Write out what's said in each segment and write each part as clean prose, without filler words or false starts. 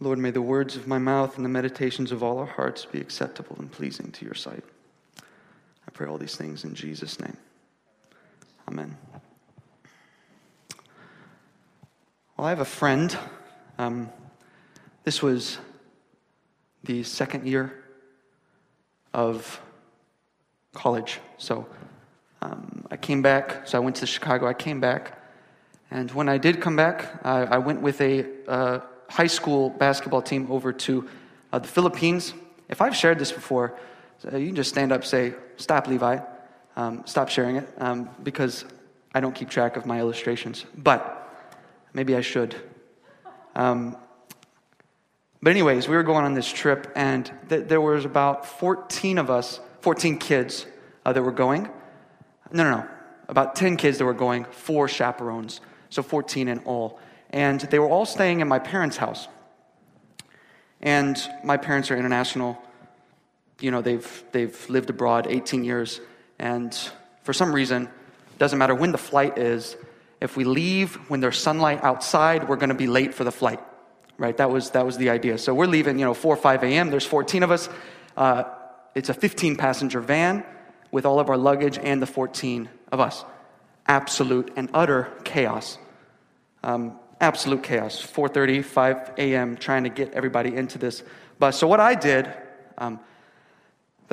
Lord, may the words of my mouth and the meditations of all our hearts be acceptable and pleasing to your sight. I pray all these things in Jesus' name. Amen. Well, I have a friend. This was the second year of college. So I came back. So I went to Chicago. I came back. And when I did come back, I went with a high school basketball team over to the Philippines. If I've shared this before, you can just stand up and say, stop, Levi. Stop sharing it, because I don't keep track of my illustrations. But maybe I should. But anyways, we were going on this trip, and there was about 14 of us, 14 kids that were going. No. About 10 kids that were going, 4 chaperones, so 14 in all. And they were all staying in my parents' house. And my parents are international. You know, they've lived abroad 18 years. And for some reason, doesn't matter when the flight is, if we leave when there's sunlight outside, we're going to be late for the flight, right? That was the idea. So we're leaving, 4 or 5 a.m. There's 14 of us. It's a 15-passenger van with all of our luggage and the 14 of us. Absolute and utter chaos. Absolute chaos. 4:30, 5 a.m. trying to get everybody into this bus. So what I did that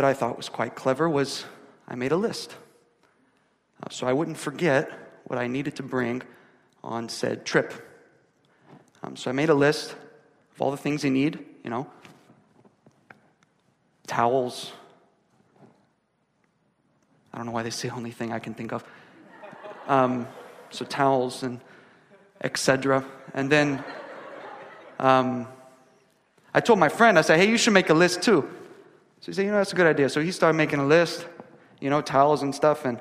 I thought was quite clever was I made a list. So I wouldn't forget what I needed to bring on said trip. So I made a list of all the things you need, towels. I don't know why they say only thing I can think of. So towels and etc. And then I told my friend, I said, hey, you should make a list too. So he said, that's a good idea. So he started making a list, towels and stuff. And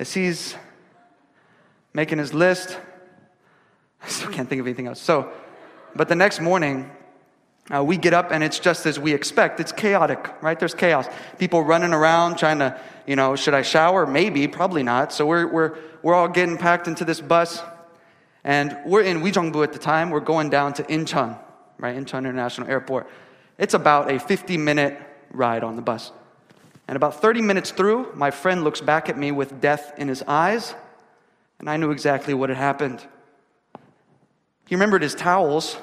as he's making his list, I still can't think of anything else. So, but the next morning, we get up and it's just as we expect. It's chaotic, right? There's chaos. People running around trying to, should I shower? Maybe, probably not. So we're all getting packed into this bus, and we're in Weijeongbu at the time. We're going down to Incheon, right? Incheon International Airport. It's about a 50-minute ride on the bus, and about 30 minutes through, my friend looks back at me with death in his eyes, and I knew exactly what had happened. He remembered his towels,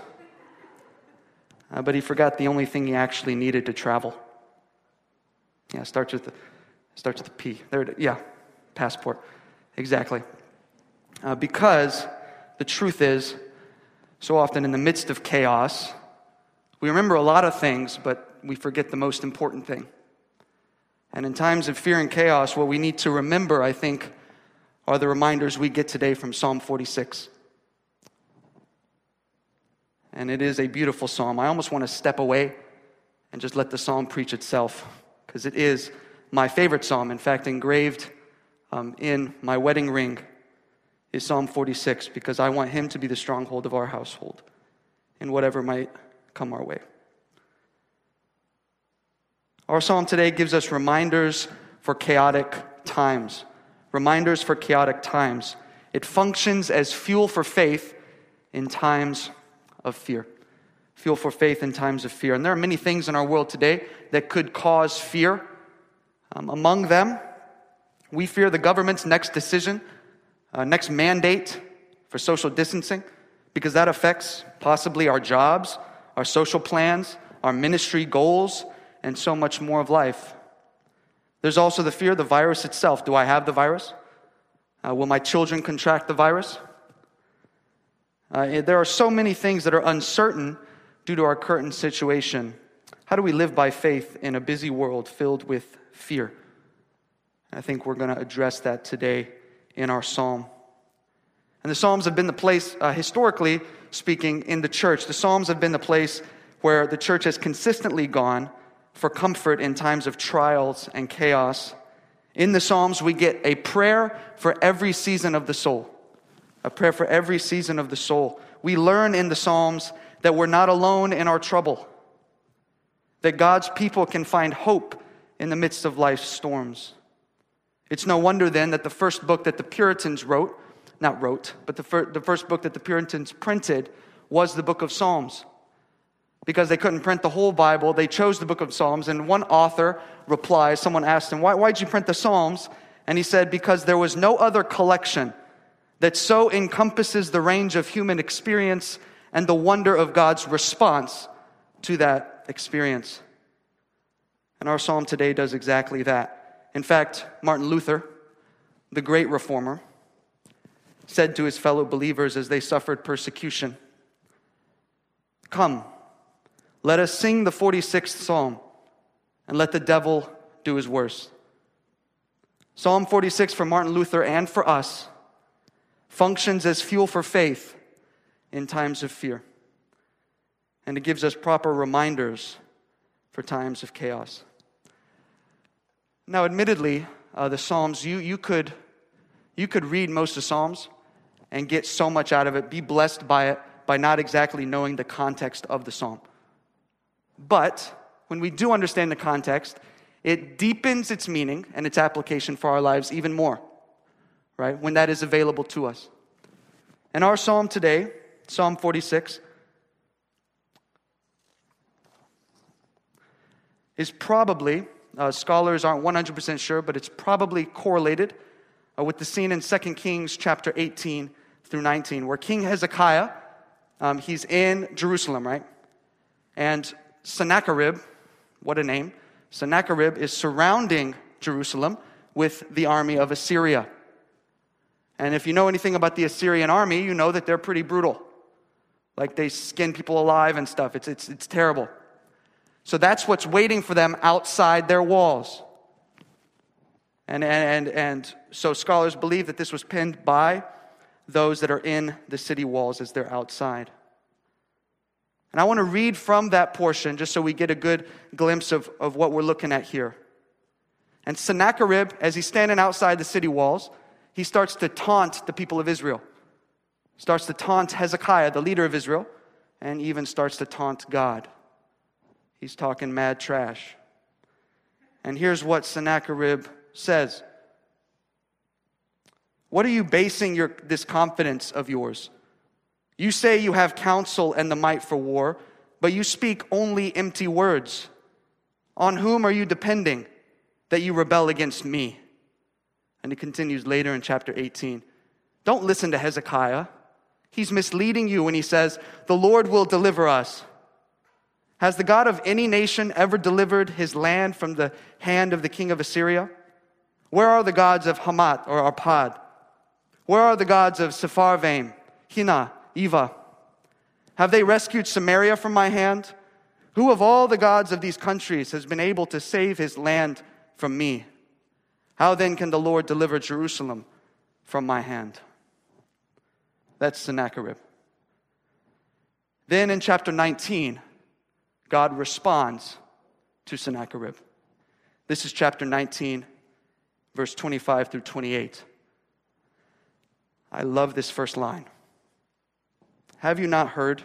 but he forgot the only thing he actually needed to travel. Yeah, it starts with the P. There, yeah, passport, exactly. Because the truth is, so often in the midst of chaos, we remember a lot of things, but we forget the most important thing. And in times of fear and chaos, what we need to remember, I think, are the reminders we get today from Psalm 46. And it is a beautiful psalm. I almost want to step away and just let the psalm preach itself, because it is my favorite psalm. In fact, engraved in my wedding ring is Psalm 46, because I want him to be the stronghold of our household in whatever might come our way. Our psalm today gives us reminders for chaotic times. Reminders for chaotic times. It functions as fuel for faith in times of fear. Fuel for faith in times of fear. And there are many things in our world today that could cause fear. Among them, we fear the government's next decision, next mandate for social distancing, because that affects possibly our jobs, our social plans, our ministry goals, and so much more of life. There's also the fear of the virus itself. Do I have the virus? Will my children contract the virus? There are so many things that are uncertain due to our current situation. How do we live by faith in a busy world filled with fear? I think we're going to address that today in our psalm. And the Psalms have been the place, historically speaking, in the church. The Psalms have been the place where the church has consistently gone for comfort in times of trials and chaos. In the Psalms, we get a prayer for every season of the soul. A prayer for every season of the soul. We learn in the Psalms that we're not alone in our trouble. That God's people can find hope in the midst of life's storms. It's no wonder then that the first book that the Puritans wrote, but the first book that the Puritans printed was the book of Psalms. because they couldn't print the whole Bible. They chose the book of Psalms, and one author replies, someone asked him, why'd you print the Psalms? And he said, because there was no other collection that so encompasses the range of human experience and the wonder of God's response to that experience. And our psalm today does exactly that. In fact, Martin Luther, the great reformer, said to his fellow believers as they suffered persecution, "Come, let us sing the 46th Psalm, and let the devil do his worst." Psalm 46 for Martin Luther and for us functions as fuel for faith in times of fear. And it gives us proper reminders for times of chaos. Now, admittedly, the Psalms, you could read most of Psalms and get so much out of it, be blessed by it, by not exactly knowing the context of the Psalm. But when we do understand the context, it deepens its meaning and its application for our lives even more, right? When that is available to us. And our psalm today, Psalm 46, is probably, scholars aren't 100% sure, but it's probably correlated with the scene in 2 Kings chapter 18 through 19, where King Hezekiah, he's in Jerusalem, right? And Sennacherib, what a name, Sennacherib is surrounding Jerusalem with the army of Assyria. And if you know anything about the Assyrian army, you know that they're pretty brutal. Like, they skin people alive and stuff. It's terrible. So that's what's waiting for them outside their walls. And so scholars believe that this was penned by those that are in the city walls as they're outside. And I want to read from that portion just so we get a good glimpse of what we're looking at here. And Sennacherib, as he's standing outside the city walls, he starts to taunt the people of Israel. Starts to taunt Hezekiah, the leader of Israel, and even starts to taunt God. He's talking mad trash. And here's what Sennacherib says. What are you basing this confidence of yours? You say you have counsel and the might for war, but you speak only empty words. On whom are you depending that you rebel against me? And he continues later in chapter 18. Don't listen to Hezekiah. He's misleading you when he says, the Lord will deliver us. Has the God of any nation ever delivered his land from the hand of the king of Assyria? Where are the gods of Hamath or Arpad? Where are the gods of Sepharvaim, Hina, Eva? Have they rescued Samaria from my hand? Who of all the gods of these countries has been able to save his land from me? How then can the Lord deliver Jerusalem from my hand? That's Sennacherib. Then in chapter 19, God responds to Sennacherib. This is chapter 19, verse 25 through 28. I love this first line. Have you not heard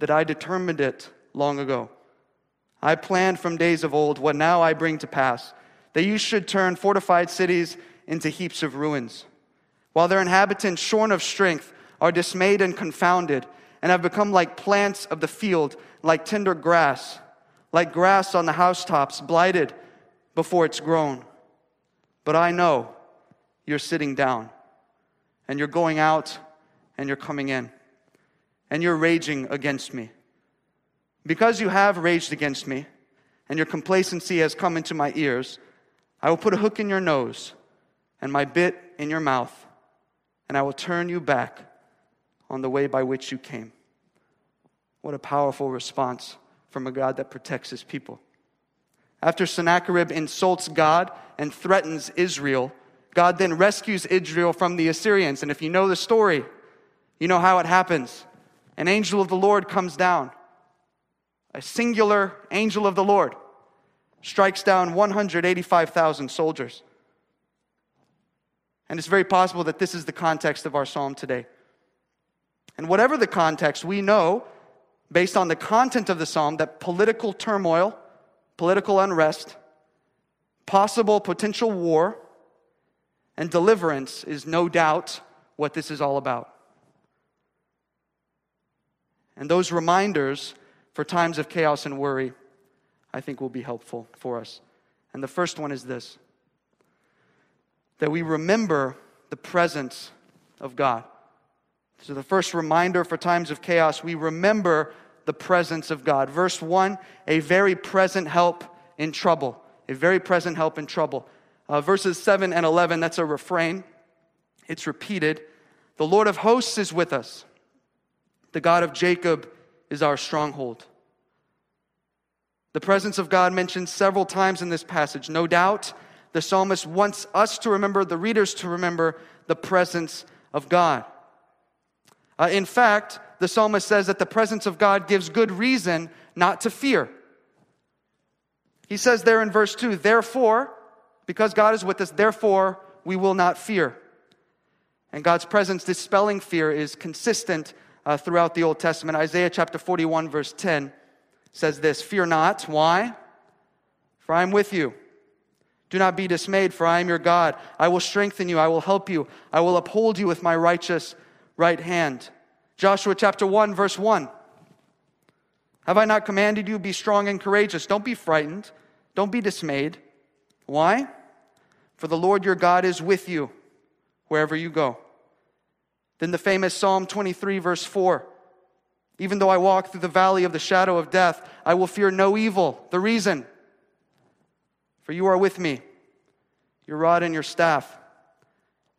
that I determined it long ago? I planned from days of old what now I bring to pass, that you should turn fortified cities into heaps of ruins, while their inhabitants, shorn of strength, are dismayed and confounded, and have become like plants of the field, like tender grass, like grass on the housetops, blighted before it's grown. But I know you're sitting down, and you're going out, and you're coming in, and you're raging against me. Because you have raged against me, and your complacency has come into my ears, I will put a hook in your nose, and my bit in your mouth, and I will turn you back on the way by which you came. What a powerful response from a God that protects his people. After Sennacherib insults God and threatens Israel, God then rescues Israel from the Assyrians. And if you know the story, you know how it happens. An angel of the Lord comes down. A singular angel of the Lord strikes down 185,000 soldiers. And it's very possible that this is the context of our psalm today. And whatever the context, we know, based on the content of the psalm, that political turmoil, political unrest, possible potential war, and deliverance is no doubt what this is all about. And those reminders for times of chaos and worry, I think, will be helpful for us. And the first one is this: that we remember the presence of God. So the first reminder for times of chaos, we remember the presence of God. Verse 1, a very present help in trouble. A very present help in trouble. Verses 7 and 11, that's a refrain. It's repeated. The Lord of hosts is with us. The God of Jacob is our stronghold. The presence of God mentioned several times in this passage. No doubt, the psalmist wants us to remember, the readers to remember, the presence of God. In fact, the psalmist says that the presence of God gives good reason not to fear. He says there in verse 2, therefore, because God is with us, therefore we will not fear. And God's presence dispelling fear is consistent throughout the Old Testament. Isaiah chapter 41 verse 10 says this: fear not. Why? For I am with you. Do not be dismayed, for I am your God. I will strengthen you. I will help you. I will uphold you with my righteous right hand. Joshua chapter 1 verse 1. Have I not commanded you, be strong and courageous? Don't be frightened. Don't be dismayed. Why? For the Lord your God is with you wherever you go. Then the famous Psalm 23 verse 4. Even though I walk through the valley of the shadow of death, I will fear no evil. The reason? For you are with me. Your rod and your staff,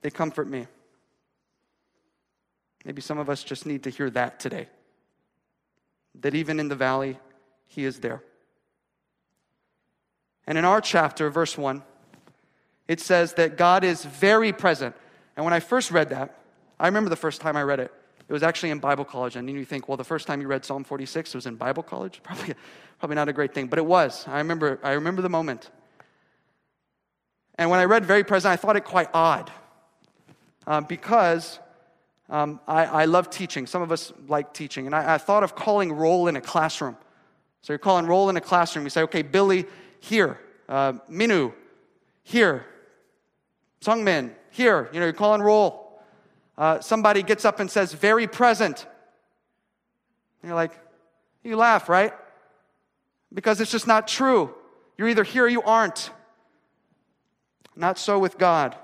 they comfort me. Maybe some of us just need to hear that today. That even in the valley, he is there. And in our chapter, verse 1, it says that God is very present. And when I first read that, I remember the first time I read it. It was actually in Bible college. And you think, well, the first time you read Psalm 46 was in Bible college? Probably not a great thing, but it was. I remember the moment. And when I read very present, I thought it quite odd. Because... I love teaching. Some of us like teaching. And I thought of calling roll in a classroom. So you're calling roll in a classroom. You say, okay, Billy, here. Minu, here. Sungmin, here. You know, you're calling roll. Somebody gets up and says, very present. And you're like, you laugh, right? Because it's just not true. You're either here or you aren't. Not so with God.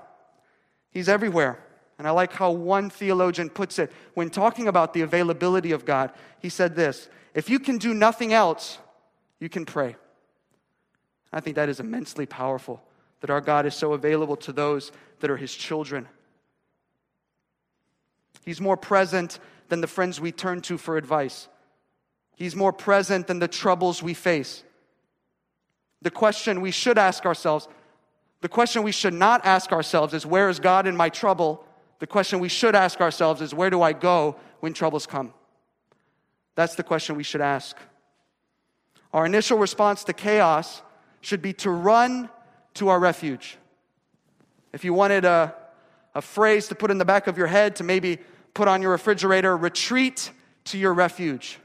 He's everywhere. And I like how one theologian puts it when talking about the availability of God. He said this: if you can do nothing else, you can pray. I think that is immensely powerful, that our God is so available to those that are his children. He's more present than the friends we turn to for advice. He's more present than the troubles we face. The question we should ask ourselves, the question we should not ask ourselves is, where is God in my trouble? The question we should ask ourselves is, where do I go when troubles come? That's the question we should ask. Our initial response to chaos should be to run to our refuge. If you wanted a phrase to put in the back of your head, to maybe put on your refrigerator, retreat to your refuge.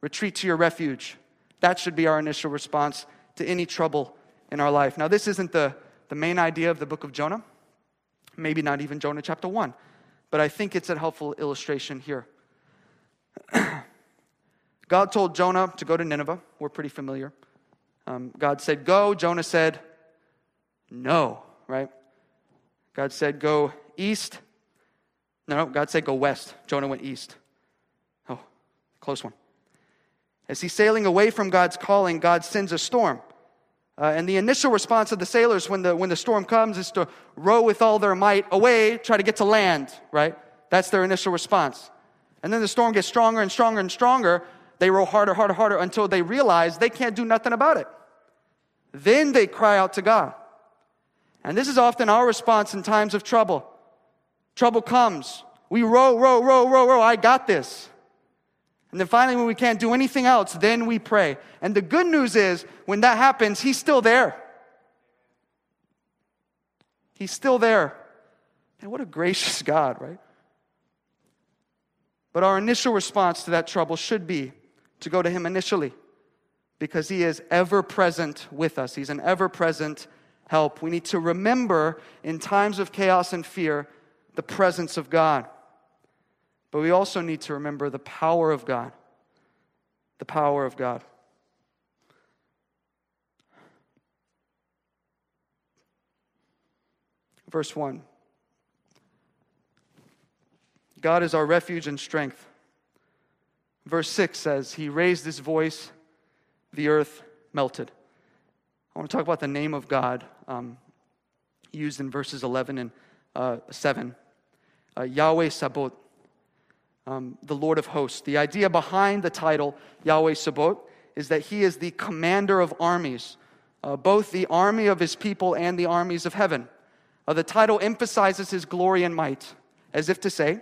Retreat to your refuge. That should be our initial response to any trouble in our life. Now, this isn't the main idea of the book of Jonah. Maybe not even Jonah chapter 1. But I think it's a helpful illustration here. God told Jonah to go to Nineveh. We're pretty familiar. God said, go. Jonah said, no. Right? God said, go east. No, God said, go west. Jonah went east. Oh, close one. As he's sailing away from God's calling, God sends a storm. And the initial response of the sailors when the storm comes is to row with all their might away, try to get to land, right? That's their initial response. And then the storm gets stronger and stronger and stronger. They row harder, harder, harder until they realize they can't do nothing about it. Then they cry out to God. And this is often our response in times of trouble. Trouble comes. We row, row, row, row, row. I got this. And then finally, when we can't do anything else, then we pray. And the good news is, when that happens, he's still there. He's still there. And what a gracious God, right? But our initial response to that trouble should be to go to him initially, because he is ever-present with us. He's an ever-present help. We need to remember in times of chaos and fear the presence of God. But we also need to remember the power of God. the power of God. Verse 1. God is our refuge and strength. Verse 6 says, He raised His voice, the earth melted. I want to talk about the name of God used in verses 11 and 7. Yahweh Sabaoth, the Lord of hosts. The idea behind the title Yahweh Sabaoth is that He is the commander of armies, both the army of His people and the armies of heaven. The title emphasizes His glory and might, as if to say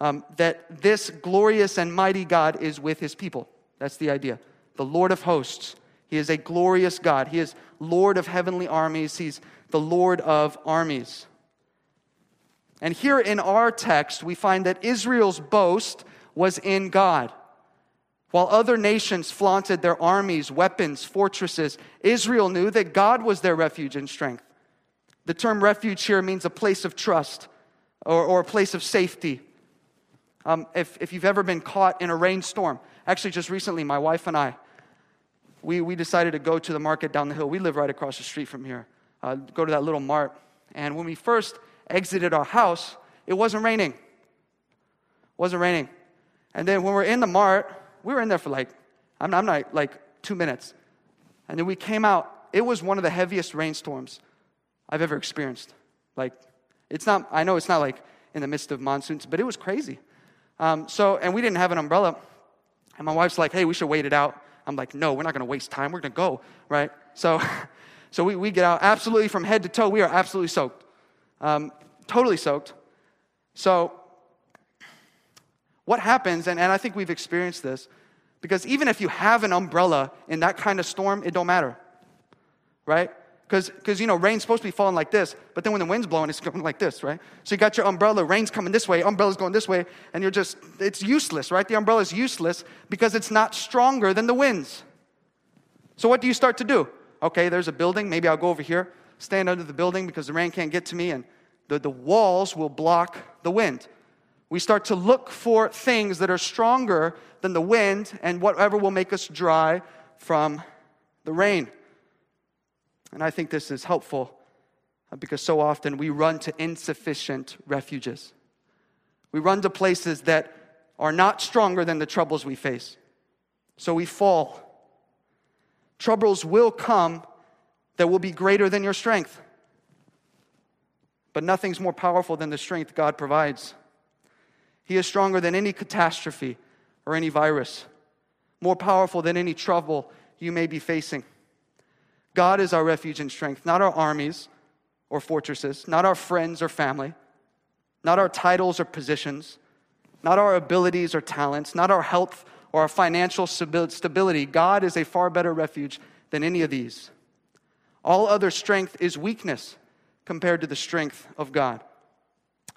that this glorious and mighty God is with His people. That's the idea. The Lord of hosts. He is a glorious God. He is Lord of heavenly armies. He's the Lord of armies. And here in our text, we find that Israel's boast was in God. While other nations flaunted their armies, weapons, fortresses, Israel knew that God was their refuge and strength. The term refuge here means a place of trust or a place of safety. If you've ever been caught in a rainstorm, actually just recently, my wife and I, we decided to go to the market down the hill. We live right across the street from here. Go to that little mart. And when we first exited our house, it wasn't raining. And then when we're in the mart, we were in there for like 2 minutes. And then we came out. It was one of the heaviest rainstorms I've ever experienced. I know it's not like in the midst of monsoons, but it was crazy. And we didn't have an umbrella. And my wife's like, hey, we should wait it out. I'm like, no, we're not going to waste time. We're going to go, right? So we get out absolutely from head to toe. We are absolutely soaked, totally soaked. So what happens, and I think we've experienced this, because even if you have an umbrella in that kind of storm, it don't matter, right? Because rain's supposed to be falling like this, but then when the wind's blowing, it's going like this, right? So you got your umbrella, rain's coming this way, umbrella's going this way, and it's useless, right? The umbrella's useless because it's not stronger than the winds. So what do you start to do? Okay, there's a building, maybe I'll go over here, stand under the building because the rain can't get to me, and the walls will block the wind. We start to look for things that are stronger than the wind and whatever will make us dry from the rain. And I think this is helpful because so often we run to insufficient refuges. We run to places that are not stronger than the troubles we face. So we fall. Troubles will come that will be greater than your strength. But nothing's more powerful than the strength God provides. He is stronger than any catastrophe or any virus, more powerful than any trouble you may be facing. God is our refuge and strength, not our armies or fortresses, not our friends or family, not our titles or positions, not our abilities or talents, not our health or our financial stability. God is a far better refuge than any of these. All other strength is weakness compared to the strength of God.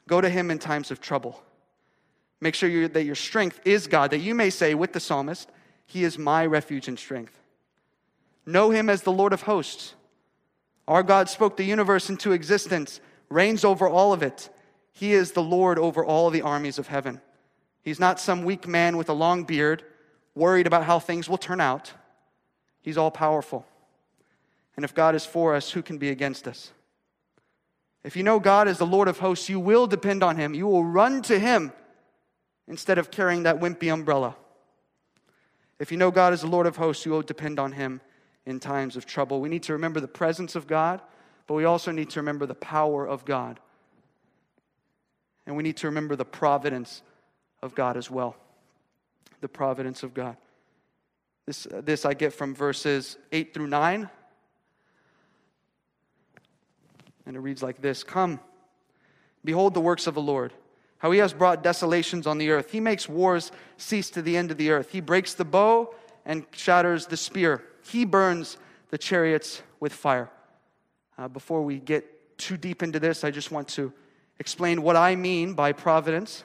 Go to Him in times of trouble. Make sure that your strength is God, that you may say with the psalmist, He is my refuge and strength. Know Him as the Lord of hosts. Our God spoke the universe into existence, reigns over all of it. He is the Lord over all the armies of heaven. He's not some weak man with a long beard, worried about how things will turn out. He's all-powerful. And if God is for us, who can be against us? If you know God as the Lord of hosts, you will depend on Him. You will run to Him instead of carrying that wimpy umbrella. If you know God as the Lord of hosts, you will depend on Him in times of trouble. We need to remember the presence of God, but we also need to remember the power of God. And we need to remember the providence of God as well. The providence of God. This I get from verses 8 through 9. And it reads like this. Come, behold the works of the Lord, how He has brought desolations on the earth. He makes wars cease to the end of the earth. He breaks the bow and shatters the spear. He burns the chariots with fire. Before we get too deep into this, I just want to explain what I mean by providence.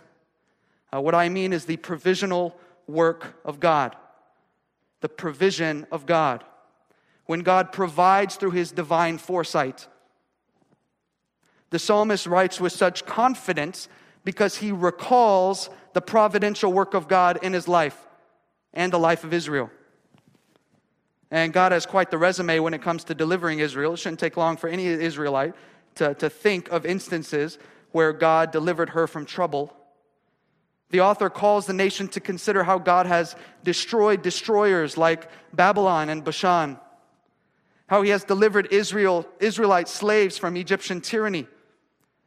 What I mean is the provisional work of God. The provision of God. When God provides through His divine foresight. The psalmist writes with such confidence because he recalls the providential work of God in his life. and the life of Israel. And God has quite the resume when it comes to delivering Israel. It shouldn't take long for any Israelite to think of instances where God delivered her from trouble. The author calls the nation to consider how God has destroyed destroyers like Babylon and Bashan, how he has delivered Israelite slaves from Egyptian tyranny,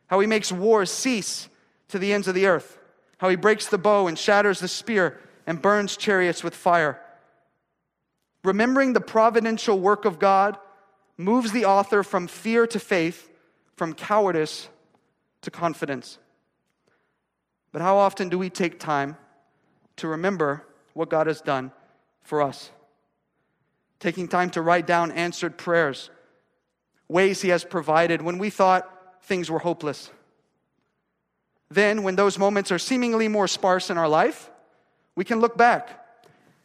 how he makes war cease to the ends of the earth, how he breaks the bow and shatters the spear and burns chariots with fire. Remembering the providential work of God moves the author from fear to faith, from cowardice to confidence. But how often do we take time to remember what God has done for us? Taking time to write down answered prayers, ways he has provided when we thought things were hopeless. Then, when those moments are seemingly more sparse in our life, we can look back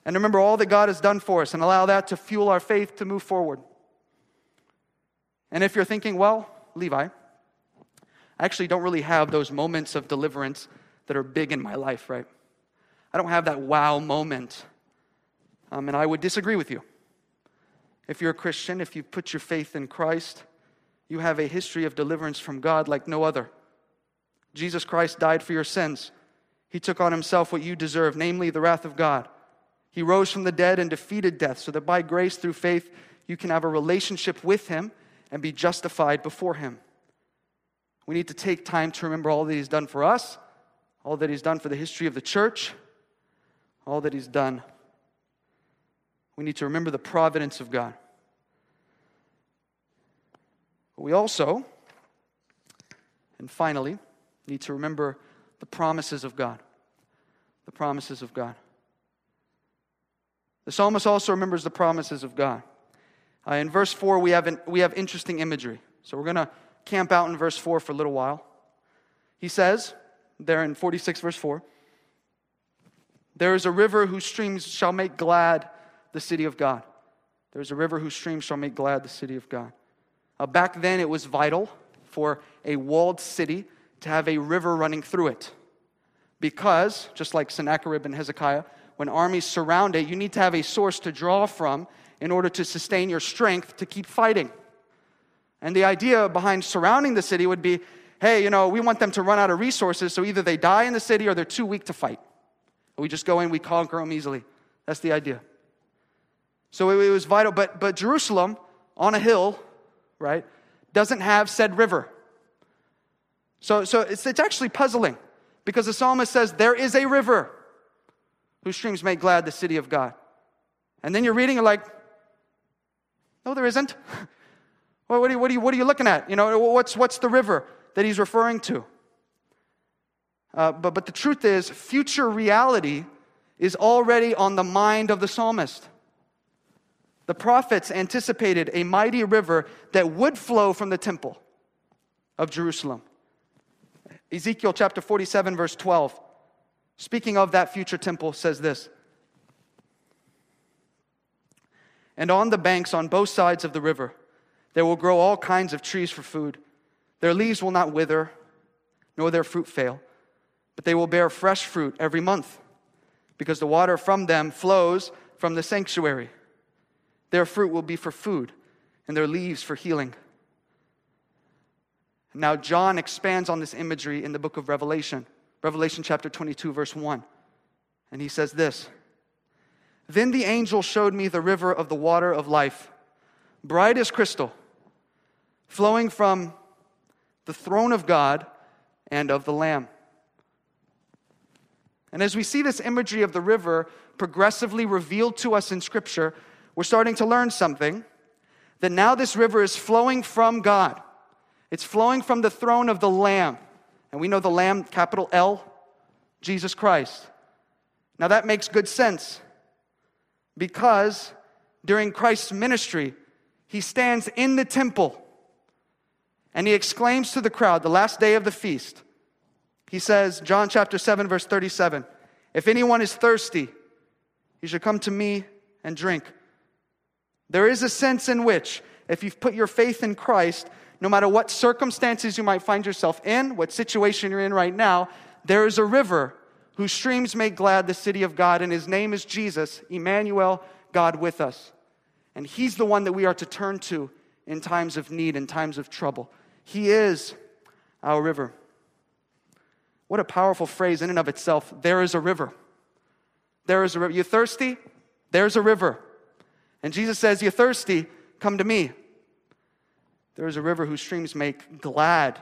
and remember all that God has done for us and allow that to fuel our faith to move forward. And if you're thinking, well, Levi, I actually don't really have those moments of deliverance that are big in my life, right? I don't have that wow moment. And I would disagree with you. If you're a Christian, if you put your faith in Christ, you have a history of deliverance from God like no other. Jesus Christ died for your sins. He took on himself what you deserve, namely the wrath of God. He rose from the dead and defeated death so that by grace through faith, you can have a relationship with him and be justified before him. We need to take time to remember all that he's done for us, all that he's done for the history of the church, all that he's done. We need to remember the providence of God. But we also, and finally, need to remember the promises of God. The promises of God. The psalmist also remembers the promises of God. In verse 4, we have interesting imagery. So we're going to camp out in verse 4 for a little while. He says, there in 46 verse 4, there is a river whose streams shall make glad the city of God. There is a river whose streams shall make glad the city of God. Back then it was vital for a walled city to have a river running through it. Because, just like Sennacherib and Hezekiah, when armies surround it, you need to have a source to draw from in order to sustain your strength to keep fighting. And the idea behind surrounding the city would be, hey, we want them to run out of resources, so either they die in the city or they're too weak to fight. We just go in, we conquer them easily. That's the idea. So it was vital, but Jerusalem, on a hill, right, doesn't have said river. So it's actually puzzling, because the psalmist says, there is a river whose streams make glad the city of God. And then you're reading, you're like, no, there isn't. Well, what are you looking at? What's the river that he's referring to? But the truth is, future reality is already on the mind of the psalmist. The prophets anticipated a mighty river that would flow from the temple of Jerusalem. Ezekiel chapter 47 verse 12, speaking of that future temple, says this: and on the banks on both sides of the river, there will grow all kinds of trees for food. Their leaves will not wither, nor their fruit fail, but they will bear fresh fruit every month, because the water from them flows from the sanctuary. Their fruit will be for food, and their leaves for healing. Now John expands on this imagery in the book of Revelation, Revelation chapter 22, verse 1. And he says this: then the angel showed me the river of the water of life, bright as crystal, flowing from the throne of God and of the Lamb. And as we see this imagery of the river progressively revealed to us in Scripture, we're starting to learn something, that now this river is flowing from God. It's flowing from the throne of the Lamb. And we know the Lamb, capital L, Jesus Christ. Now that makes good sense, because during Christ's ministry, he stands in the temple and he exclaims to the crowd the last day of the feast. He says, John chapter 7, verse 37, if anyone is thirsty, he should come to me and drink. There is a sense in which, if you've put your faith in Christ, no matter what circumstances you might find yourself in, what situation you're in right now, there is a river whose streams make glad the city of God, and his name is Jesus, Emmanuel, God with us. And he's the one that we are to turn to in times of need, in times of trouble. He is our river. What a powerful phrase in and of itself. There is a river. There is a river. You thirsty? There's a river. And Jesus says, you thirsty? Come to me. There is a river whose streams make glad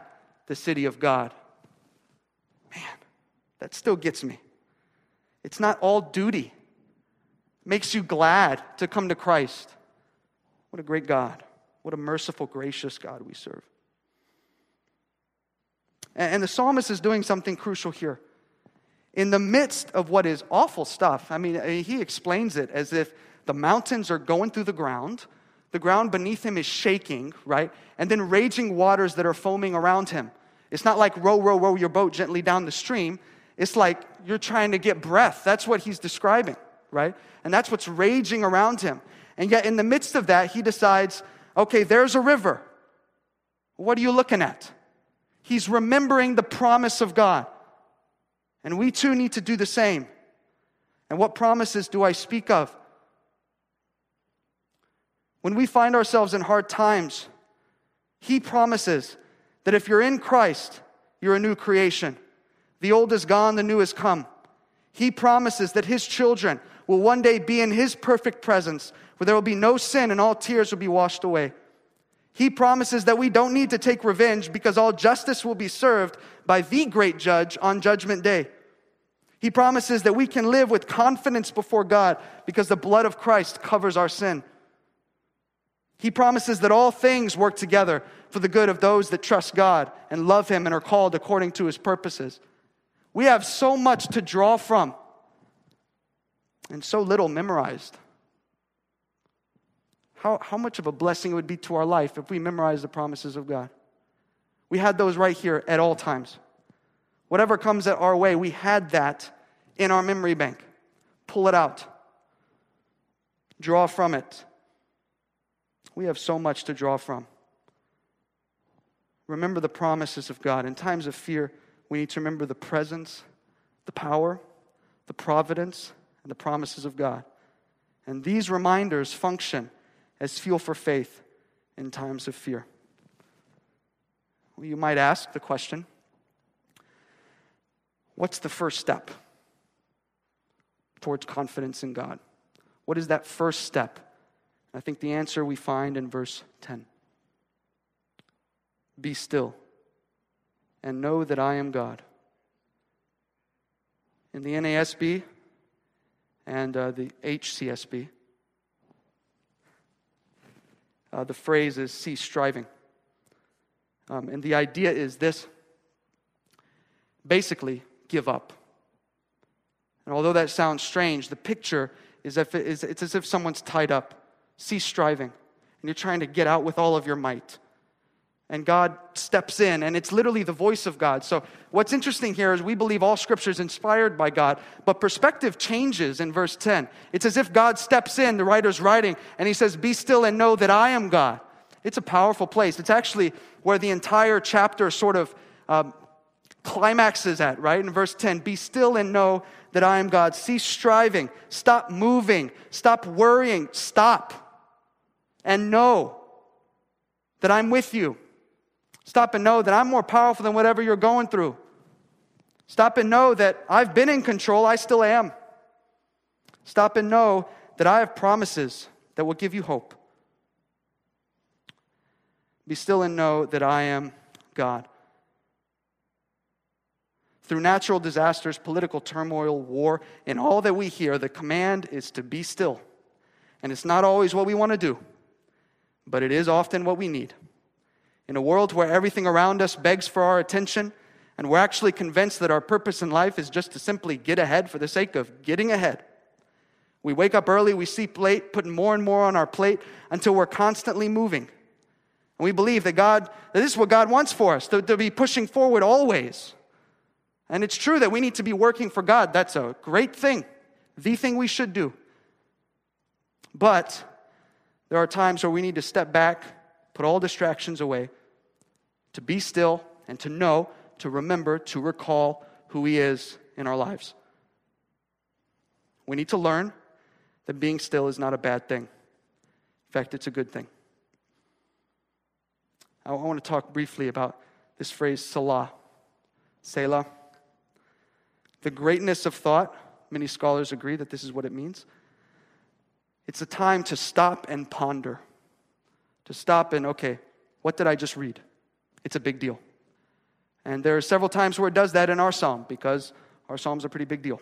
the city of God. Man, that still gets me. It's not all duty. It makes you glad to come to Christ. What a great God. What a merciful, gracious God we serve. And the psalmist is doing something crucial here. In the midst of what is awful stuff, I mean, he explains it as if the mountains are going through the ground. The ground beneath him is shaking, right? And then raging waters that are foaming around him. It's not like row, row, row your boat gently down the stream. It's like you're trying to get breath. That's what he's describing, right? And that's what's raging around him. And yet in the midst of that, he decides, okay, there's a river. What are you looking at? He's remembering the promise of God. And we too need to do the same. And what promises do I speak of? When we find ourselves in hard times, he promises that if you're in Christ, you're a new creation. The old is gone, the new has come. He promises that his children will one day be in his perfect presence, where there will be no sin and all tears will be washed away. He promises that we don't need to take revenge because all justice will be served by the great judge on Judgment Day. He promises that we can live with confidence before God because the blood of Christ covers our sin. He promises that all things work together for the good of those that trust God and love him and are called according to his purposes. We have so much to draw from and so little memorized. How much of a blessing it would be to our life if we memorized the promises of God? We had those right here at all times. Whatever comes at our way, we had that in our memory bank. Pull it out. Draw from it. We have so much to draw from. Remember the promises of God. In times of fear, we need to remember the presence, the power, the providence, and the promises of God. And these reminders function as fuel for faith in times of fear. Well, you might ask the question, what's the first step towards confidence in God? What is that first step? I think the answer we find in verse 10. Be still and know that I am God. In the NASB and the HCSB, the phrase is cease striving. And the idea is this. Basically, give up. And although that sounds strange, the picture is it's as if someone's tied up. Cease striving. And you're trying to get out with all of your might. And God steps in, and it's literally the voice of God. So what's interesting here is we believe all Scripture is inspired by God, but perspective changes in verse 10. It's as if God steps in, the writer's writing, and he says, be still and know that I am God. It's a powerful place. It's actually where the entire chapter sort of climaxes at, right? In verse 10, be still and know that I am God. Cease striving. Stop moving. Stop worrying. Stop. And know that I'm with you. Stop and know that I'm more powerful than whatever you're going through. Stop and know that I've been in control. I still am. Stop and know that I have promises that will give you hope. Be still and know that I am God. Through natural disasters, political turmoil, war, and all that we hear, the command is to be still. And it's not always what we want to do, but it is often what we need. In a world where everything around us begs for our attention, and we're actually convinced that our purpose in life is just to simply get ahead for the sake of getting ahead. We wake up early, we sleep late, putting more and more on our plate until we're constantly moving. And we believe that this is what God wants for us, to be pushing forward always. And it's true that we need to be working for God. That's a great thing, the thing we should do. But there are times where we need to step back, put all distractions away, to be still and to know, to remember, to recall who he is in our lives. We need to learn that being still is not a bad thing. In fact, it's a good thing. I want to talk briefly about this phrase, Selah. Selah. The greatness of thought, many scholars agree that this is what it means. It's a time to stop and ponder. To stop and, okay, what did I just read? It's a big deal. And there are several times where it does that in our psalm, because our psalm's a pretty big deal.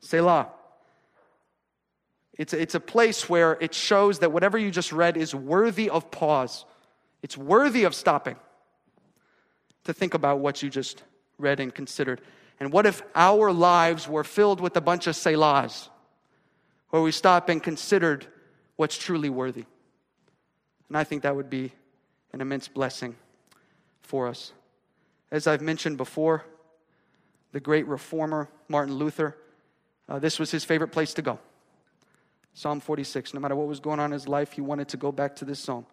Selah. It's a place where it shows that whatever you just read is worthy of pause. It's worthy of stopping to think about what you just read and considered. And what if our lives were filled with a bunch of selahs, where we stop and considered what's truly worthy? And I think that would be an immense blessing for us. As I've mentioned before, the great reformer, Martin Luther, this was his favorite place to go. Psalm 46. No matter what was going on in his life, he wanted to go back to this psalm.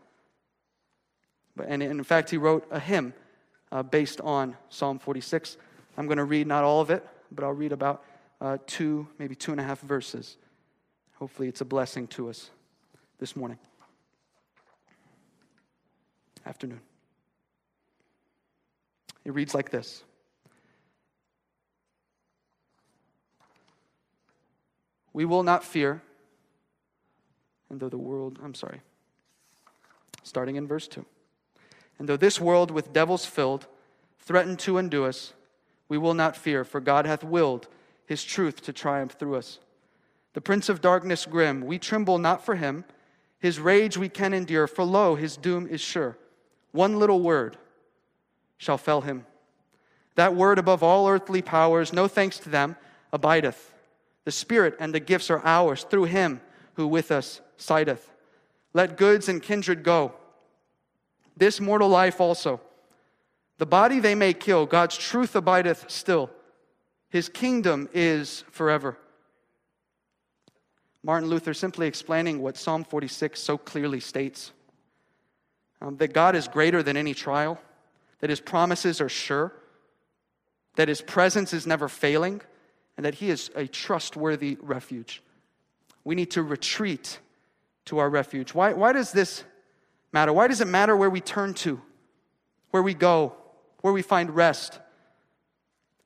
And in fact, he wrote a hymn based on Psalm 46. I'm going to read not all of it, but I'll read about two and a half verses. Hopefully it's a blessing to us this morning. Afternoon. It reads like this. We will not fear, and though the world, starting in verse 2. And though this world with devils filled threaten to undo us, we will not fear, for God hath willed his truth to triumph through us. The prince of darkness grim, we tremble not for him. His rage we can endure, for lo, his doom is sure. One little word shall fell him. That word above all earthly powers, no thanks to them, abideth. The Spirit and the gifts are ours through him who with us sideth. Let goods and kindred go. This mortal life also. The body they may kill, God's truth abideth still. His kingdom is forever. Martin Luther simply explaining what Psalm 46 so clearly states. That God is greater than any trial. That his promises are sure. That his presence is never failing. And that he is a trustworthy refuge. We need to retreat to our refuge. Why does this matter? Why does it matter where we turn to, where we go, where we find rest?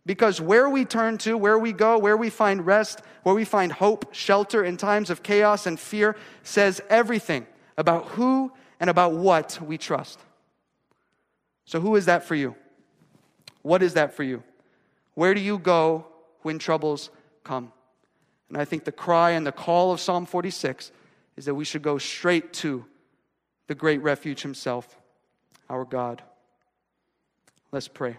Because where we turn to, where we go, where we find rest, where we find hope, shelter in times of chaos and fear says everything about who and about what we trust. So who is that for you? What is that for you? Where do you go when troubles come? And I think the cry and the call of Psalm 46 is that we should go straight to the great refuge himself, our God. Let's pray.